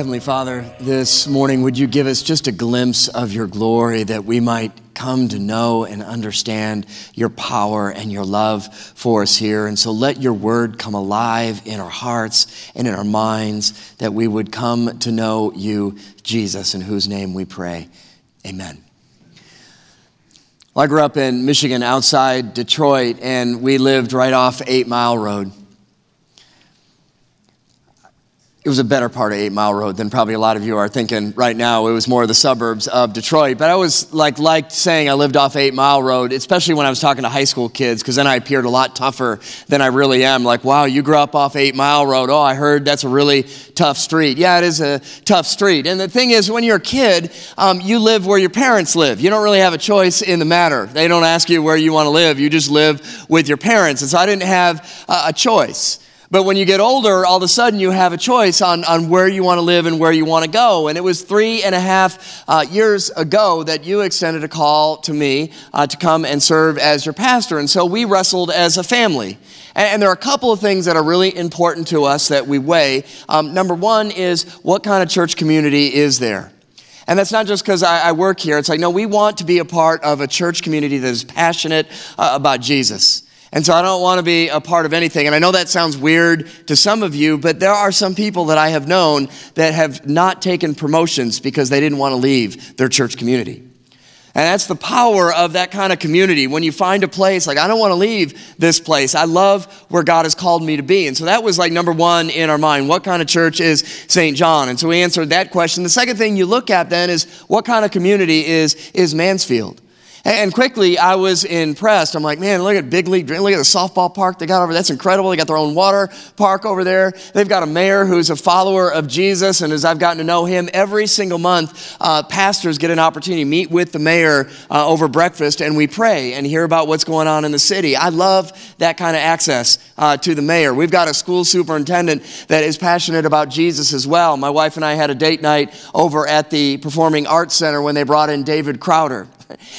Heavenly Father, this morning, would you give us just a glimpse of your glory that we might come to know and understand your power and your love for us here. And so let your word come alive in our hearts and in our minds, that we would come to know you, Jesus, in whose name we pray. Amen. Well, I grew up in Michigan outside Detroit, and we lived right off 8 Mile Road. It was a better part of 8 Mile Road than probably a lot of you are thinking right now. It was more of the suburbs of Detroit. But I always liked saying I lived off 8 Mile Road, especially when I was talking to high school kids, because then I appeared a lot tougher than I really am. Like, wow, you grew up off 8 Mile Road. Oh, I heard that's a really tough street. Yeah, it is a tough street. And the thing is, when you're a kid, you live where your parents live. You don't really have a choice in the matter. They don't ask you where you want to live. You just live with your parents. And so I didn't have a choice. But when you get older, all of a sudden you have a choice on where you want to live and where you want to go. And it was 3.5 years ago that you extended a call to me to come and serve as your pastor. And so we wrestled as a family. And there are a couple of things that are really important to us that we weigh. Number one is, what kind of church community is there? And that's not just because I work here. It's like, no, we want to be a part of a church community that is passionate about Jesus. And so I don't want to be a part of anything. And I know that sounds weird to some of you, but there are some people that I have known that have not taken promotions because they didn't want to leave their church community. And that's the power of that kind of community. When you find a place, like, I don't want to leave this place. I love where God has called me to be. And so that was like number one in our mind. What kind of church is St. John? And so we answered that question. The second thing you look at then is, what kind of community is Mansfield? And quickly, I was impressed. I'm like, man, look at Big League. Look at the softball park they got over there. That's incredible. They got their own water park over there. They've got a mayor who's a follower of Jesus. And as I've gotten to know him, every single month, pastors get an opportunity to meet with the mayor over breakfast. And we pray and hear about what's going on in the city. I love that kind of access to the mayor. We've got a school superintendent that is passionate about Jesus as well. My wife and I had a date night over at the Performing Arts Center when they brought in David Crowder.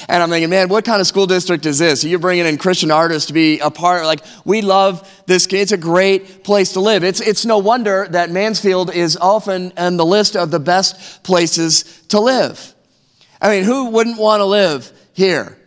And I'm thinking, man, what kind of school district is this? You're bringing in Christian artists to be a part. Like, we love this. It's a great place to live. It's no wonder that Mansfield is often on the list of the best places to live. I mean, who wouldn't want to live here?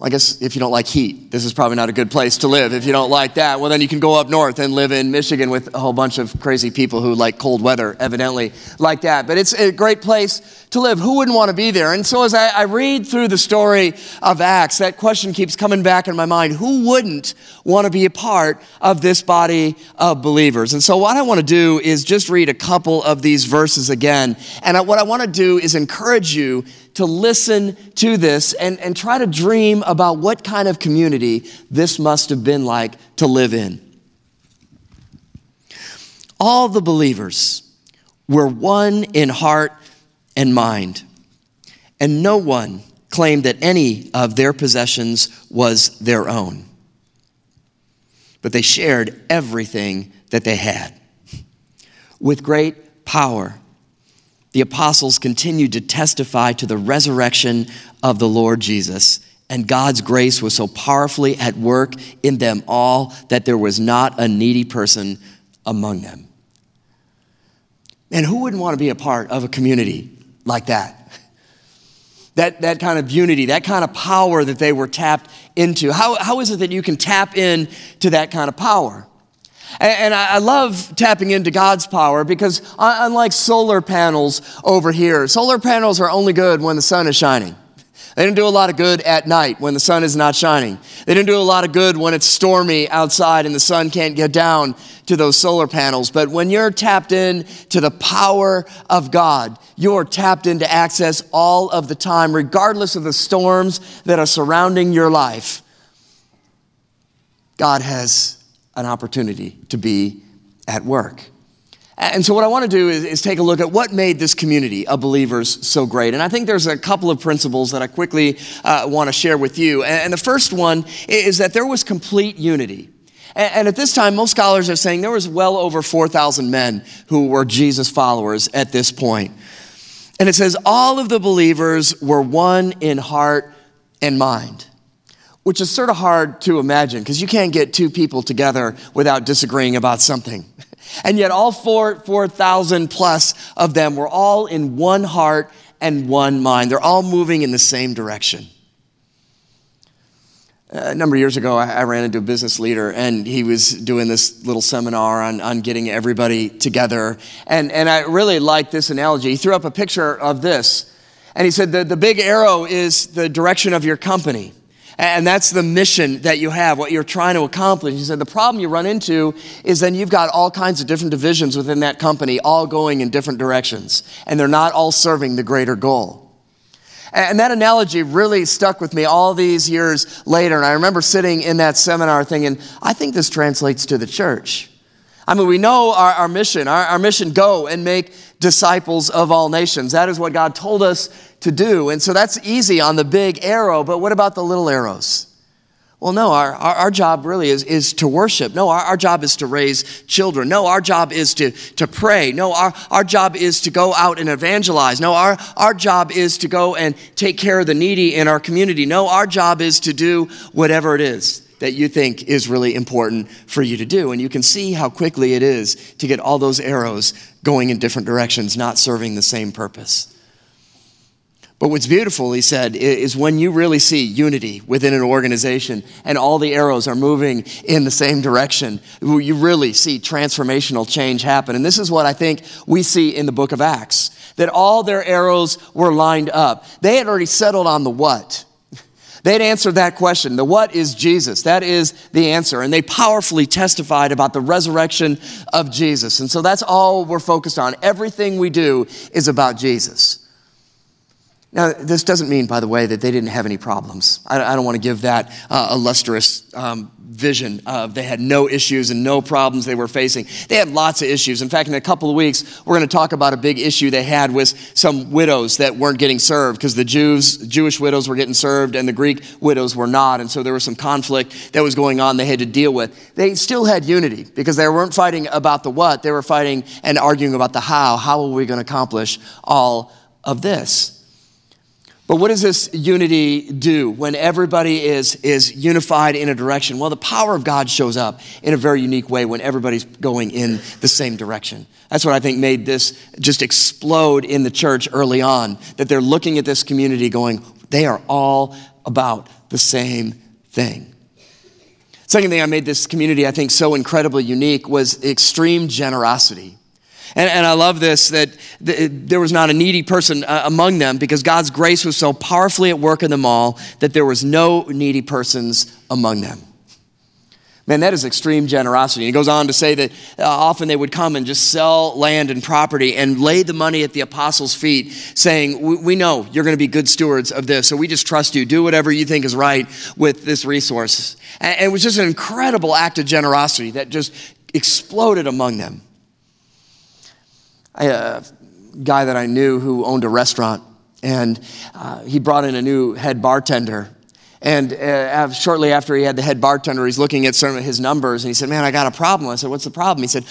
I guess if you don't like heat, this is probably not a good place to live. If you don't like that, well, then you can go up north and live in Michigan with a whole bunch of crazy people who like cold weather, evidently, like that. But it's a great place to live. Who wouldn't want to be there? And so as I read through the story of Acts, that question keeps coming back in my mind. Who wouldn't want to be a part of this body of believers? And so what I want to do is just read a couple of these verses again. And what I want to do is encourage you to listen to this and try to dream about what kind of community this must have been like to live in. All the believers were one in heart and mind, and no one claimed that any of their possessions was their own, but they shared everything that they had. With great power, the apostles continued to testify to the resurrection of the Lord Jesus, and God's grace was so powerfully at work in them all that there was not a needy person among them. And who wouldn't want to be a part of a community like that? That kind of unity, that kind of power that they were tapped into. How is it that you can tap into that kind of power? And I love tapping into God's power, because unlike solar panels over here, solar panels are only good when the sun is shining. They don't do a lot of good at night when the sun is not shining. They don't do a lot of good when it's stormy outside and the sun can't get down to those solar panels. But when you're tapped in to the power of God, you're tapped into access all of the time, regardless of the storms that are surrounding your life. God has an opportunity to be at work. And so what I want to do is take a look at what made this community of believers so great. And I think there's a couple of principles that I quickly want to share with you. And the first one is that there was complete unity. And at this time, most scholars are saying there was well over 4,000 men who were Jesus followers at this point. And it says, all of the believers were one in heart and mind, which is sort of hard to imagine, because you can't get two people together without disagreeing about something. And yet all 4,000 plus of them were all in one heart and one mind. They're all moving in the same direction. A number of years ago, I ran into a business leader, and he was doing this little seminar on getting everybody together. And I really liked this analogy. He threw up a picture of this, and he said the big arrow is the direction of your company. And that's the mission that you have, what you're trying to accomplish. He said the problem you run into is then you've got all kinds of different divisions within that company, all going in different directions, and they're not all serving the greater goal. And that analogy really stuck with me all these years later. And I remember sitting in that seminar thinking, I think this translates to the church. I mean, we know our mission. Our mission, go and make disciples of all nations. That is what God told us to do. And so that's easy on the big arrow, but what about the little arrows? Well, no, our job really is to worship. No, our job is to raise children. No, our job is to pray. No, our job is to go out and evangelize. No, our job is to go and take care of the needy in our community. No, our job is to do whatever it is that you think is really important for you to do. And you can see how quickly it is to get all those arrows going in different directions, not serving the same purpose. But what's beautiful, he said, is when you really see unity within an organization and all the arrows are moving in the same direction, you really see transformational change happen. And this is what I think we see in the book of Acts, that all their arrows were lined up. They had already settled on the what. They'd answered that question. The what is Jesus. That is the answer. And they powerfully testified about the resurrection of Jesus. And so that's all we're focused on. Everything we do is about Jesus. Now, this doesn't mean, by the way, that they didn't have any problems. I don't want to give that illustrious vision of they had no issues and no problems they were facing. They had lots of issues. In fact, in a couple of weeks, we're going to talk about a big issue they had with some widows that weren't getting served because the Jewish widows were getting served and the Greek widows were not. And so there was some conflict that was going on they had to deal with. They still had unity because they weren't fighting about the what. They were fighting and arguing about the how. How are we going to accomplish all of this? But what does this unity do when everybody is unified in a direction? Well, the power of God shows up in a very unique way when everybody's going in the same direction. That's what I think made this just explode in the church early on, that they're looking at this community going, they are all about the same thing. Second thing I made this community, I think, so incredibly unique was extreme generosity. And I love this, that there was not a needy person among them because God's grace was so powerfully at work in them all that there was no needy persons among them. Man, that is extreme generosity. And he goes on to say that often they would come and just sell land and property and lay the money at the apostles' feet saying, we know you're going to be good stewards of this, so we just trust you. Do whatever you think is right with this resource. And it was just an incredible act of generosity that just exploded among them. A guy that I knew who owned a restaurant, and he brought in a new head bartender. And shortly after he had the head bartender, he's looking at some of his numbers, and he said, man, I got a problem. I said, what's the problem? He said,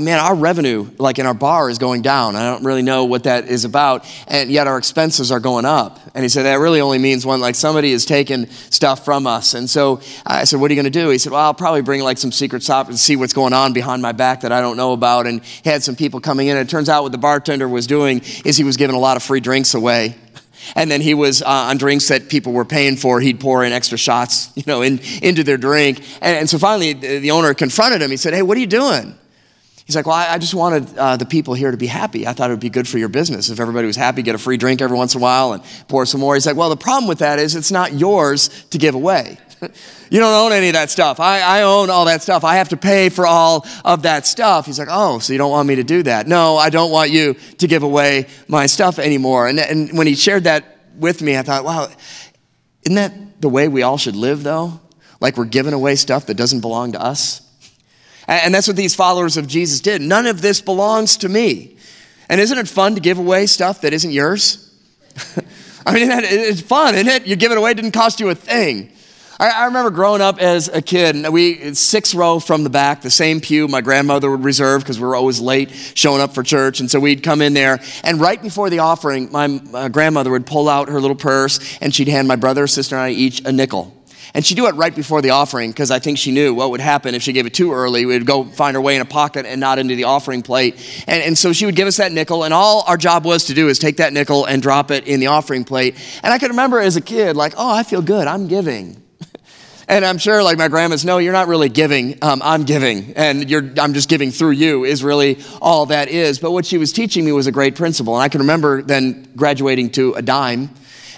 man, our revenue, like in our bar, is going down. I don't really know what that is about, and yet our expenses are going up. And he said, that really only means one, like somebody is taking stuff from us. And so I said, what are you going to do? He said, well, I'll probably bring like some secret sauce and see what's going on behind my back that I don't know about. And he had some people coming in. And it turns out what the bartender was doing is he was giving a lot of free drinks away. And then he was on drinks that people were paying for. He'd pour in extra shots, into their drink. And so finally, the owner confronted him. He said, hey, what are you doing? He's like, well, I just wanted the people here to be happy. I thought it would be good for your business. If everybody was happy, get a free drink every once in a while and pour some more. He's like, well, the problem with that is it's not yours to give away. You don't own any of that stuff. I own all that stuff. I have to pay for all of that stuff. He's like, oh, so you don't want me to do that? No, I don't want you to give away my stuff anymore. And when he shared that with me, I thought, wow, isn't that the way we all should live, though? Like we're giving away stuff that doesn't belong to us? And that's what these followers of Jesus did. None of this belongs to me. And isn't it fun to give away stuff that isn't yours? I mean, it's fun, isn't it? You give it away, it didn't cost you a thing. I remember growing up as a kid, and sixth row from the back, the same pew my grandmother would reserve because we were always late showing up for church, and so we'd come in there, and right before the offering, my grandmother would pull out her little purse, and she'd hand my brother, sister, and I each a nickel. And she do it right before the offering because I think she knew what would happen if she gave it too early. We'd go find our way in a pocket and not into the offering plate. And so she would give us that nickel, and all our job was to do is take that nickel and drop it in the offering plate. And I could remember as a kid, like, oh, I feel good. I'm giving. And I'm sure, like, my grandma's, no, you're not really giving. I'm giving. And I'm just giving through you is really all that is. But what she was teaching me was a great principle. And I can remember then graduating to a dime.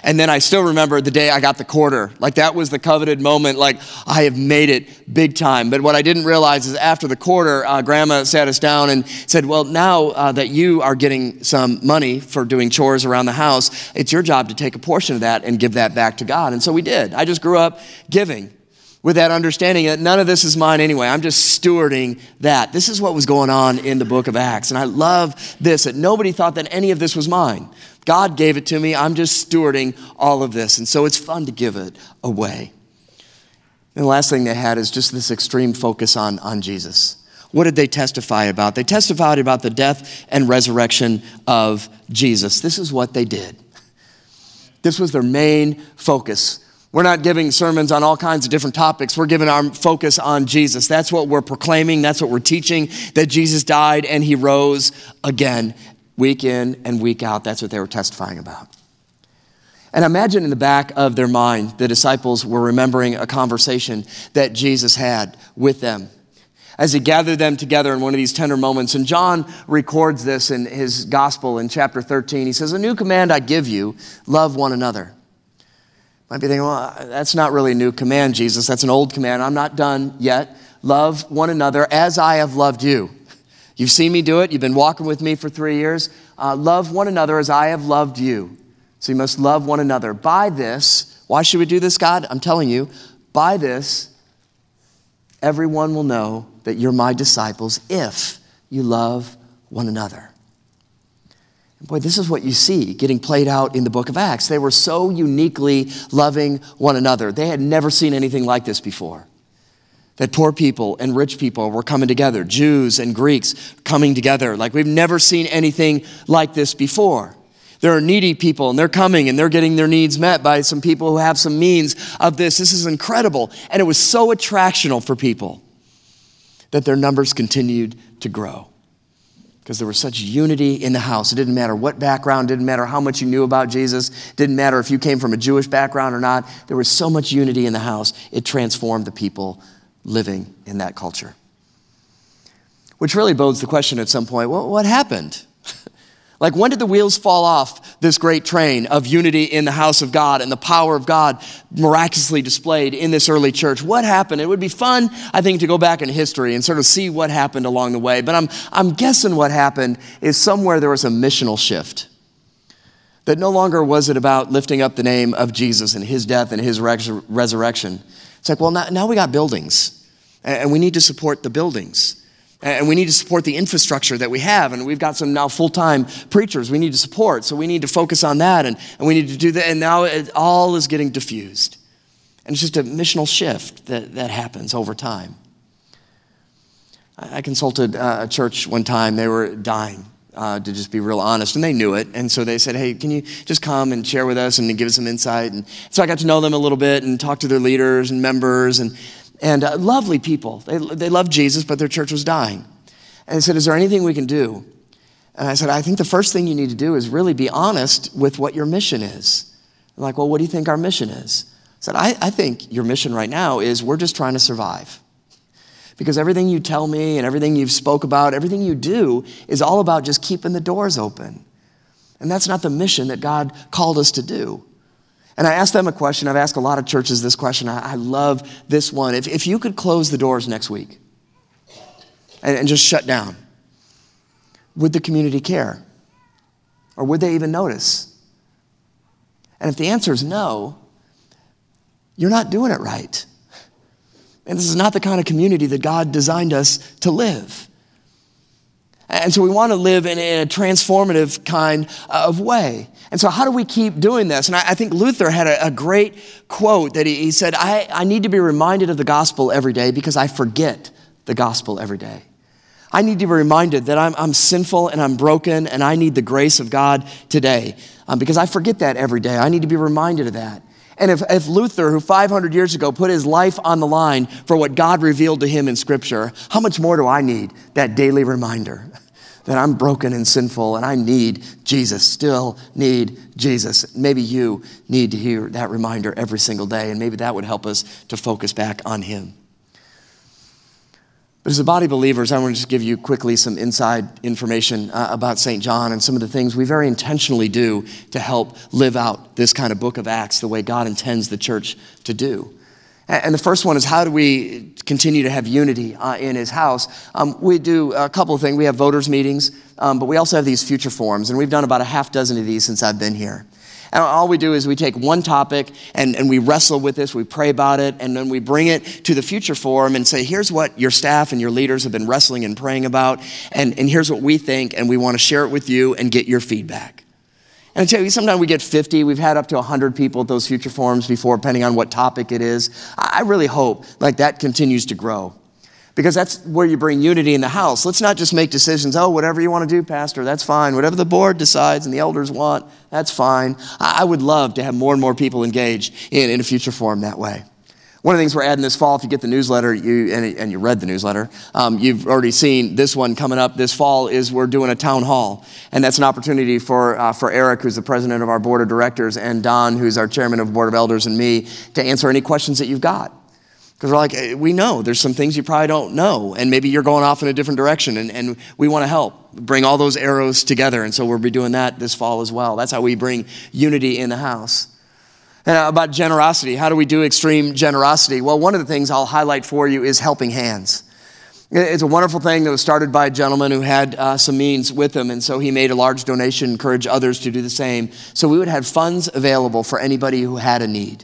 And then I still remember the day I got the quarter. Like, that was the coveted moment. Like, I have made it big time. But what I didn't realize is after the quarter, Grandma sat us down and said, well, now that you are getting some money for doing chores around the house, it's your job to take a portion of that and give that back to God. And so we did. I just grew up giving with that understanding that none of this is mine anyway. I'm just stewarding that. This is what was going on in the book of Acts. And I love this, that nobody thought that any of this was mine. God gave it to me. I'm just stewarding all of this. And so it's fun to give it away. And the last thing they had is just this extreme focus on Jesus. What did they testify about? They testified about the death and resurrection of Jesus. This is what they did. This was their main focus. We're not giving sermons on all kinds of different topics. We're giving our focus on Jesus. That's what we're proclaiming. That's what we're teaching, that Jesus died and he rose again. Week in and week out, that's what they were testifying about. And imagine in the back of their mind, the disciples were remembering a conversation that Jesus had with them as he gathered them together in one of these tender moments. And John records this in his gospel in chapter 13. He says, a new command I give you, love one another. Might be thinking, well, that's not really a new command, Jesus. That's an old command. I'm not done yet. Love one another as I have loved you. You've seen me do it. You've been walking with me for 3 years. Love one another as I have loved you. So you must love one another. By this, why should we do this, God? I'm telling you, by this, everyone will know that you're my disciples if you love one another. And boy, this is what you see getting played out in the book of Acts. They were so uniquely loving one another. They had never seen anything like this before. That poor people and rich people were coming together, Jews and Greeks coming together. Like, we've never seen anything like this before. There are needy people, and they're coming, and they're getting their needs met by some people who have some means of this. This is incredible. And it was so attractional for people that their numbers continued to grow because there was such unity in the house. It didn't matter what background, didn't matter how much you knew about Jesus, didn't matter if you came from a Jewish background or not. There was so much unity in the house, it transformed the people living in that culture. Which really bodes the question at some point, well, what happened? Like, when did the wheels fall off this great train of unity in the house of God and the power of God miraculously displayed in this early church? What happened? It would be fun, I think, to go back in history and sort of see what happened along the way. But I'm guessing what happened is somewhere there was a missional shift. That no longer was it about lifting up the name of Jesus and his death and his resurrection. It's like, well, now we got buildings, and we need to support the buildings, and we need to support the infrastructure that we have, and we've got some now full-time preachers we need to support, so we need to focus on that, and we need to do that, and now it all is getting diffused. And it's just a missional shift that happens over time. I consulted a church one time. They were dying. To just be real honest, and they knew it, and so they said, hey, can you just come and share with us and give us some insight? And so I got to know them a little bit and talk to their leaders and members and lovely people. They loved Jesus, but their church was dying. And I said, is there anything we can do? And I said, I think the first thing you need to do is really be honest with what your mission is. I'm like, well, what do you think our mission is? I said, I think your mission right now is we're just trying to survive. Because everything you tell me and everything you've spoke about, everything you do is all about just keeping the doors open. And that's not the mission that God called us to do. And I asked them a question. I've asked a lot of churches this question. I love this one. If you could close the doors next week and just shut down, would the community care? Or would they even notice? And if the answer is no, you're not doing it right. And this is not the kind of community that God designed us to live. And so we want to live in a transformative kind of way. And so how do we keep doing this? And I think Luther had a great quote that he said, I need to be reminded of the gospel every day because I forget the gospel every day. I need to be reminded that I'm sinful and I'm broken and I need the grace of God today because I forget that every day. I need to be reminded of that. And if Luther, who 500 years ago put his life on the line for what God revealed to him in Scripture, how much more do I need that daily reminder that I'm broken and sinful and I need Jesus, still need Jesus? Maybe you need to hear that reminder every single day, and maybe that would help us to focus back on him. But as a body of believers, I want to just give you quickly some inside information about St. John and some of the things we very intentionally do to help live out this kind of book of Acts the way God intends the church to do. And the first one is, how do we continue to have unity in his house? We do a couple of things. We have voters meetings, but we also have these future forums, and we've done about a half dozen of these since I've been here. And all we do is we take one topic and we wrestle with this, we pray about it, and then we bring it to the future forum and say, here's what your staff and your leaders have been wrestling and praying about, and here's what we think, and we want to share it with you and get your feedback. And I tell you, sometimes we get 50. We've had up to 100 people at those future forums before, depending on what topic it is. I really hope like that continues to grow, because that's where you bring unity in the house. Let's not just make decisions, oh, whatever you want to do, Pastor, that's fine. Whatever the board decides and the elders want, that's fine. I would love to have more and more people engaged in a future forum that way. One of the things we're adding this fall, if you get the newsletter and you read the newsletter, you've already seen this one coming up this fall, is we're doing a town hall. And that's an opportunity for Eric, who's the president of our board of directors, and Don, who's our chairman of board of elders, and me, to answer any questions that you've got. Because we're like, hey, we know there's some things you probably don't know, and maybe you're going off in a different direction, and we want to help bring all those arrows together. And so we'll be doing that this fall as well. That's how we bring unity in the house. And about generosity, how do we do extreme generosity? Well, one of the things I'll highlight for you is helping hands. It's a wonderful thing that was started by a gentleman who had some means with him, and so he made a large donation, encouraged others to do the same. So we would have funds available for anybody who had a need.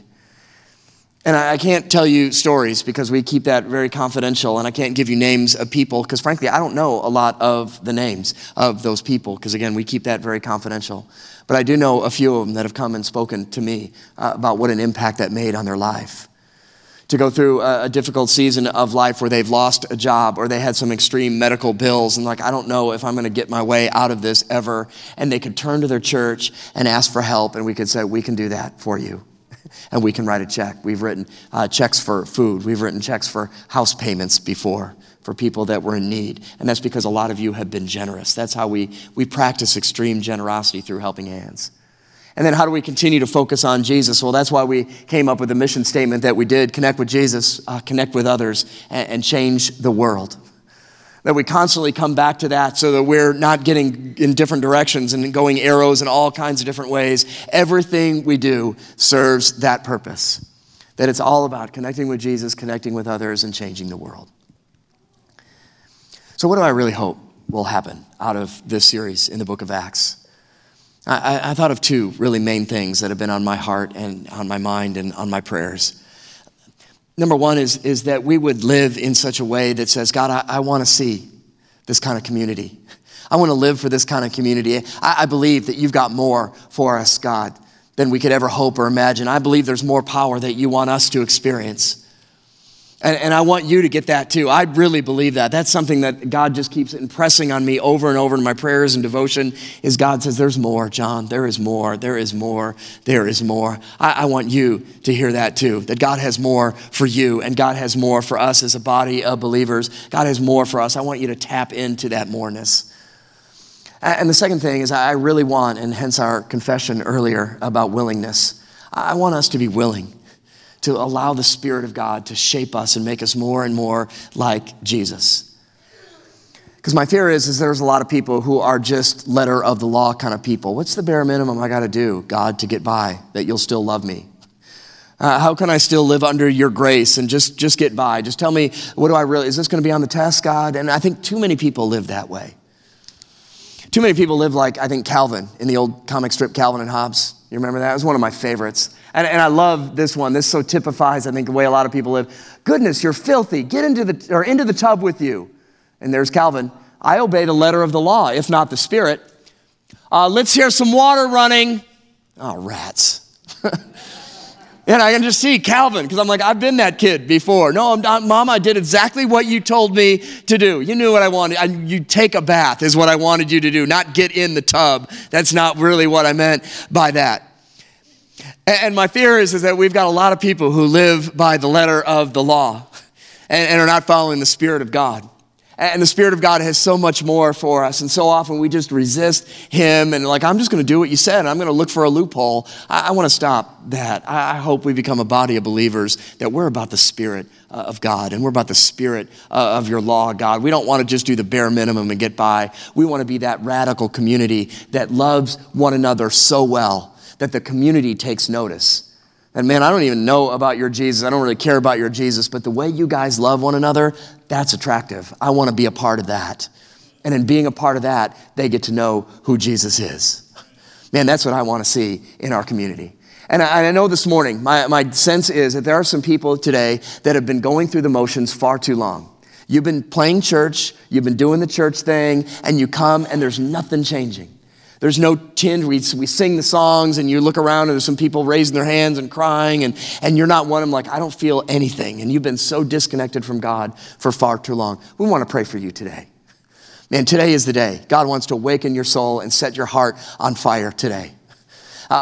And I can't tell you stories because we keep that very confidential, and I can't give you names of people because, frankly, I don't know a lot of the names of those people because, again, we keep that very confidential. But I do know a few of them that have come and spoken to me about what an impact that made on their life. To go through a difficult season of life where they've lost a job or they had some extreme medical bills and like, I don't know if I'm going to get my way out of this ever. And they could turn to their church and ask for help, and we could say, we can do that for you. And we can write a check. We've written checks for food. We've written checks for house payments before for people that were in need. And that's because a lot of you have been generous. That's how we practice extreme generosity through helping hands. And then how do we continue to focus on Jesus? Well, that's why we came up with the mission statement that we did: connect with Jesus, connect with others, and change the world. That we constantly come back to that so that we're not getting in different directions and going arrows in all kinds of different ways. Everything we do serves that purpose, that it's all about connecting with Jesus, connecting with others, and changing the world. So what do I really hope will happen out of this series in the book of Acts? I thought of two really main things that have been on my heart and on my mind and on my prayers. Number one is that we would live in such a way that says, God, I want to see this kind of community. I want to live for this kind of community. I believe that you've got more for us, God, than we could ever hope or imagine. I believe there's more power that you want us to experience. And I want you to get that too. I really believe that. That's something that God just keeps impressing on me over and over in my prayers and devotion, is God says, there's more, John. There is more. There is more. There is more. I want you to hear that too, that God has more for you and God has more for us as a body of believers. God has more for us. I want you to tap into that moreness. And the second thing is, I really want, and hence our confession earlier about willingness, I want us to be willing to allow the Spirit of God to shape us and make us more and more like Jesus. Because my fear is there's a lot of people who are just letter of the law kind of people. What's the bare minimum I got to do, God, to get by, that you'll still love me? How can I still live under your grace and just get by? Just tell me, what do I really, is this going to be on the test, God? And I think too many people live that way. Too many people live like, I think, Calvin in the old comic strip, Calvin and Hobbes. You remember that? It was one of my favorites. And I love this one. This so typifies, I think, the way a lot of people live. Goodness, you're filthy. Get into the tub with you. And there's Calvin. I obey the letter of the law, if not the Spirit. Let's hear some water running. Oh, rats. And I can just see Calvin, because I'm like, I've been that kid before. No, I'm not, Mom, I did exactly what you told me to do. You knew what I wanted. You take a bath is what I wanted you to do, not get in the tub. That's not really what I meant by that. And my fear is that we've got a lot of people who live by the letter of the law and are not following the Spirit of God. And the Spirit of God has so much more for us. And so often we just resist Him and like, I'm just going to do what you said. I'm going to look for a loophole. I want to stop that. I hope we become a body of believers that we're about the Spirit of God and we're about the Spirit of your law, God. We don't want to just do the bare minimum and get by. We want to be that radical community that loves one another so well that the community takes notice. And man, I don't even know about your Jesus. I don't really care about your Jesus, but the way you guys love one another, that's attractive. I want to be a part of that. And in being a part of that, they get to know who Jesus is. Man, that's what I want to see in our community. And I know this morning, my sense is that there are some people today that have been going through the motions far too long. You've been playing church, you've been doing the church thing, and you come and there's nothing changing. There's no tinge. We sing the songs and you look around and there's some people raising their hands and crying and you're not one of them. Like, I don't feel anything. And you've been so disconnected from God for far too long. We want to pray for you today. Man, today is the day. God wants to awaken your soul and set your heart on fire today.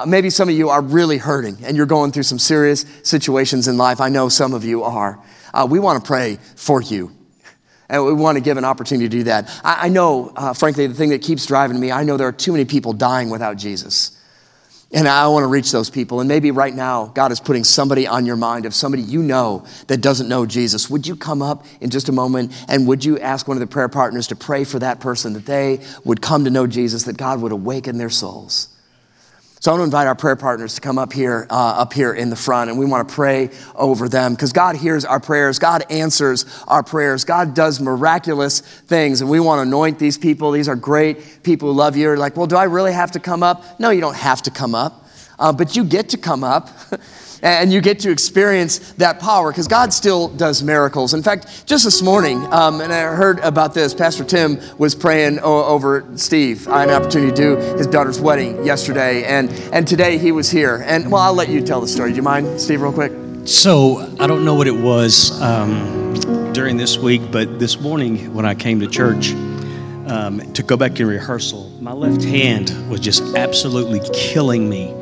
Maybe some of you are really hurting and you're going through some serious situations in life. I know some of you are. We want to pray for you. And we want to give an opportunity to do that. I know, frankly, the thing that keeps driving me, I know there are too many people dying without Jesus. And I want to reach those people. And maybe right now, God is putting somebody on your mind of somebody you know that doesn't know Jesus. Would you come up in just a moment and would you ask one of the prayer partners to pray for that person, that they would come to know Jesus, that God would awaken their souls? So I want to invite our prayer partners to come up here in the front, and we want to pray over them because God hears our prayers. God answers our prayers. God does miraculous things, and we want to anoint these people. These are great people who love you. You're like, well, do I really have to come up? No, you don't have to come up, but you get to come up. And you get to experience that power because God still does miracles. In fact, just this morning, and I heard about this, Pastor Tim was praying over Steve. I had an opportunity to do his daughter's wedding yesterday, and today he was here. And, well, I'll let you tell the story. Do you mind, Steve, real quick? So I don't know what it was during this week, but this morning when I came to church to go back in rehearsal, my left hand was just absolutely killing me.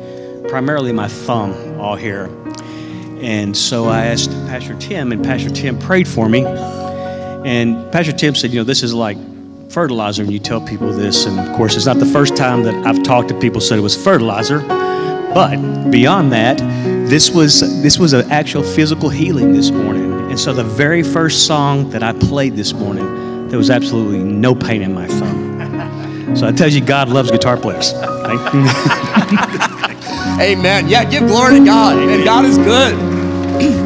Primarily my thumb all here. And so I asked Pastor Tim, and Pastor Tim prayed for me. And Pastor Tim said, you know, this is like fertilizer when you tell people this. And of course, it's not the first time that I've talked to people said it was fertilizer. But beyond that, this was an actual physical healing this morning. And so the very first song that I played this morning, there was absolutely no pain in my thumb. So I tell you, God loves guitar players. Thank you. Amen. Yeah, give glory to God. And God is good.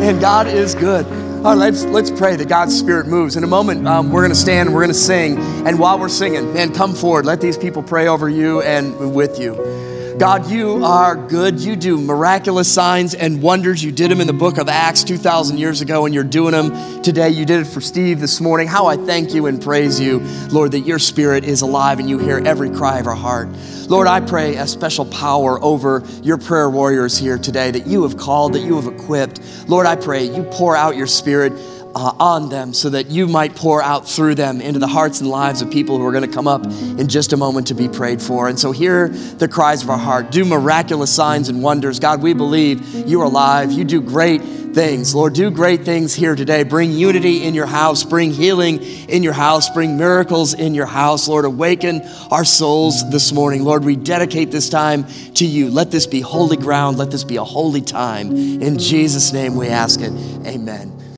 And God is good. All right, let's pray that God's Spirit moves. In a moment, we're going to stand and we're going to sing. And while we're singing, man, come forward. Let these people pray over you and with you. God, you are good. You do miraculous signs and wonders. You did them in the book of Acts 2,000 years ago, and you're doing them today. You did it for Steve this morning. How I thank you and praise you, Lord, that your Spirit is alive and you hear every cry of our heart. Lord, I pray a special power over your prayer warriors here today that you have called, that you have equipped. Lord, I pray you pour out your Spirit on them so that you might pour out through them into the hearts and lives of people who are going to come up in just a moment to be prayed for. And so hear the cries of our heart. Do miraculous signs and wonders. God, we believe you are alive. You do great things. Lord, do great things here today. Bring unity in your house. Bring healing in your house. Bring miracles in your house. Lord, awaken our souls this morning. Lord, we dedicate this time to you. Let this be holy ground. Let this be a holy time. In Jesus' name we ask it. Amen.